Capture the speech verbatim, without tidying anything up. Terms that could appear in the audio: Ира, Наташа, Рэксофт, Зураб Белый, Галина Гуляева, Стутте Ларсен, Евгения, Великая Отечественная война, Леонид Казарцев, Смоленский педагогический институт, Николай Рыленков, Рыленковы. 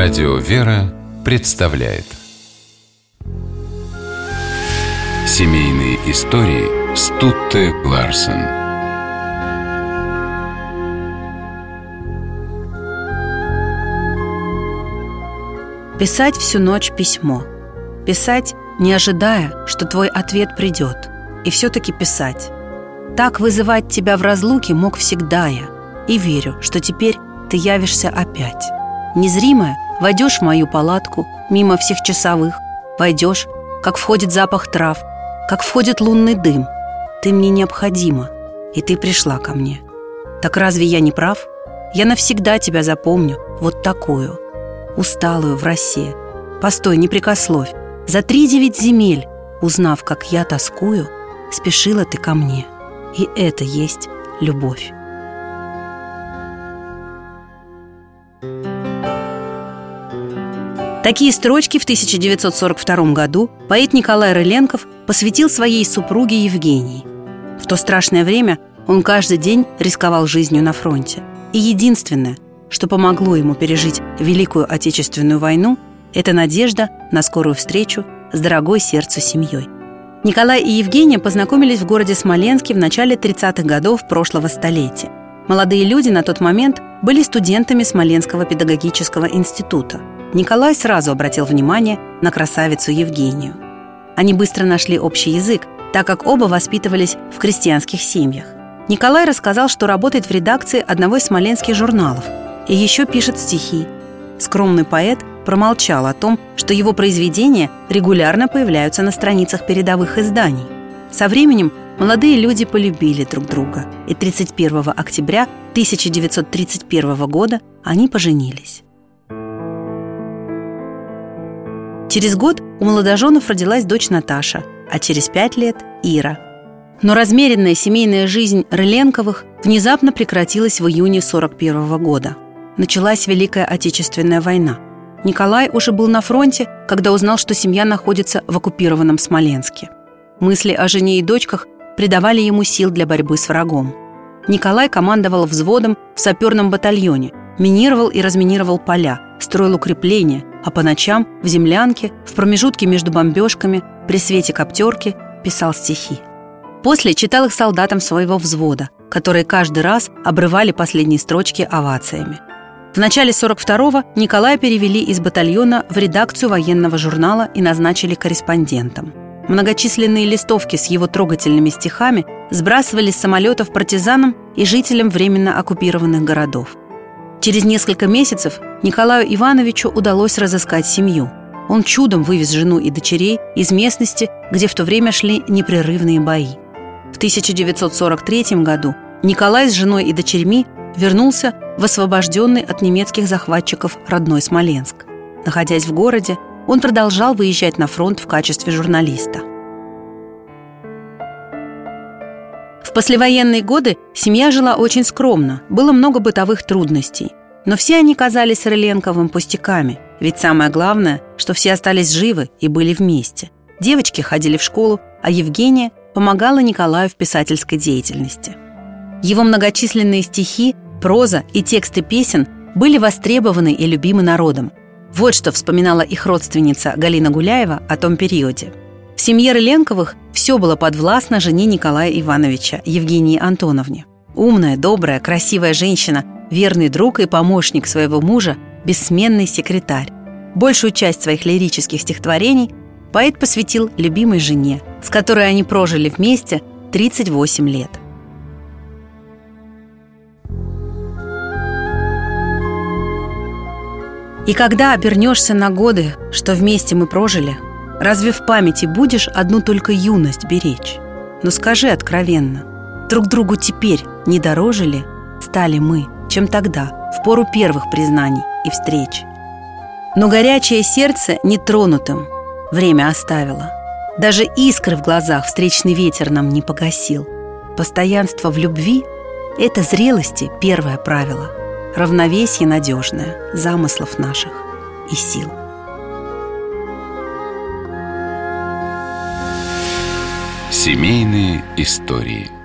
Радио «Вера» представляет семейные истории Стутте Ларсен. Писать всю ночь письмо. Писать, не ожидая, что твой ответ придет. И все-таки писать. Так вызывать тебя в разлуке мог всегда я. И верю, что теперь ты явишься опять. Незримая, войдешь в мою палатку мимо всех часовых. Войдешь, как входит запах трав, как входит лунный дым. Ты мне необходима, и ты пришла ко мне. Так разве я не прав? Я навсегда тебя запомню, вот такую, усталую в росе. Постой, не прикословь. За три девять земель, узнав, как я тоскую, спешила ты ко мне. И это есть любовь. Такие строчки в тысяча девятьсот сорок втором году поэт Николай Рыленков посвятил своей супруге Евгении. В то страшное время он каждый день рисковал жизнью на фронте. И единственное, что помогло ему пережить Великую Отечественную войну, это надежда на скорую встречу с дорогой сердцу семьей. Николай и Евгения познакомились в городе Смоленске в начале тридцатых годов прошлого столетия. Молодые люди на тот момент были студентами Смоленского педагогического института. Николай сразу обратил внимание на красавицу Евгению. Они быстро нашли общий язык, так как оба воспитывались в крестьянских семьях. Николай рассказал, что работает в редакции одного из смоленских журналов и еще пишет стихи. Скромный поэт промолчал о том, что его произведения регулярно появляются на страницах передовых изданий. Со временем молодые люди полюбили друг друга, и тридцать первого октября тысяча девятьсот тридцать первого года они поженились. Через год у молодоженов родилась дочь Наташа, а через пять лет – Ира. Но размеренная семейная жизнь Рыленковых внезапно прекратилась в июне сорок первого года. Началась Великая Отечественная война. Николай уже был на фронте, когда узнал, что семья находится в оккупированном Смоленске. Мысли о жене и дочках придавали ему сил для борьбы с врагом. Николай командовал взводом в саперном батальоне, минировал и разминировал поля, строил укрепления, а по ночам в землянке, в промежутке между бомбежками, при свете коптерки писал стихи. После читал их солдатам своего взвода, которые каждый раз обрывали последние строчки овациями. В начале сорок второго Николая перевели из батальона в редакцию военного журнала и назначили корреспондентом. Многочисленные листовки с его трогательными стихами сбрасывались с самолетов партизанам и жителям временно оккупированных городов. Через несколько месяцев Николаю Ивановичу удалось разыскать семью. Он чудом вывез жену и дочерей из местности, где в то время шли непрерывные бои. В тысяча девятьсот сорок третьем году Николай с женой и дочерьми вернулся в освобожденный от немецких захватчиков родной Смоленск. Находясь в городе, он продолжал выезжать на фронт в качестве журналиста. В послевоенные годы семья жила очень скромно, было много бытовых трудностей. Но все они казались Рыленковым пустяками, ведь самое главное, что все остались живы и были вместе. Девочки ходили в школу, а Евгения помогала Николаю в писательской деятельности. Его многочисленные стихи, проза и тексты песен были востребованы и любимы народом. Вот что вспоминала их родственница Галина Гуляева о том периоде. В семье Рыленковых все было подвластно жене Николая Ивановича, Евгении Антоновне. Умная, добрая, красивая женщина, верный друг и помощник своего мужа, бессменный секретарь. Большую часть своих лирических стихотворений поэт посвятил любимой жене, с которой они прожили вместе тридцать восемь лет. И когда обернешься на годы, что вместе мы прожили, разве в памяти будешь одну только юность беречь? Но скажи откровенно, друг другу теперь не дороже ли стали мы, чем тогда, в пору первых признаний и встреч? Но горячее сердце нетронутым время оставило. Даже искры в глазах встречный ветер нам не погасил. Постоянство в любви – это зрелости первое правило. Равновесие надежное замыслов наших и сил. Семейные истории.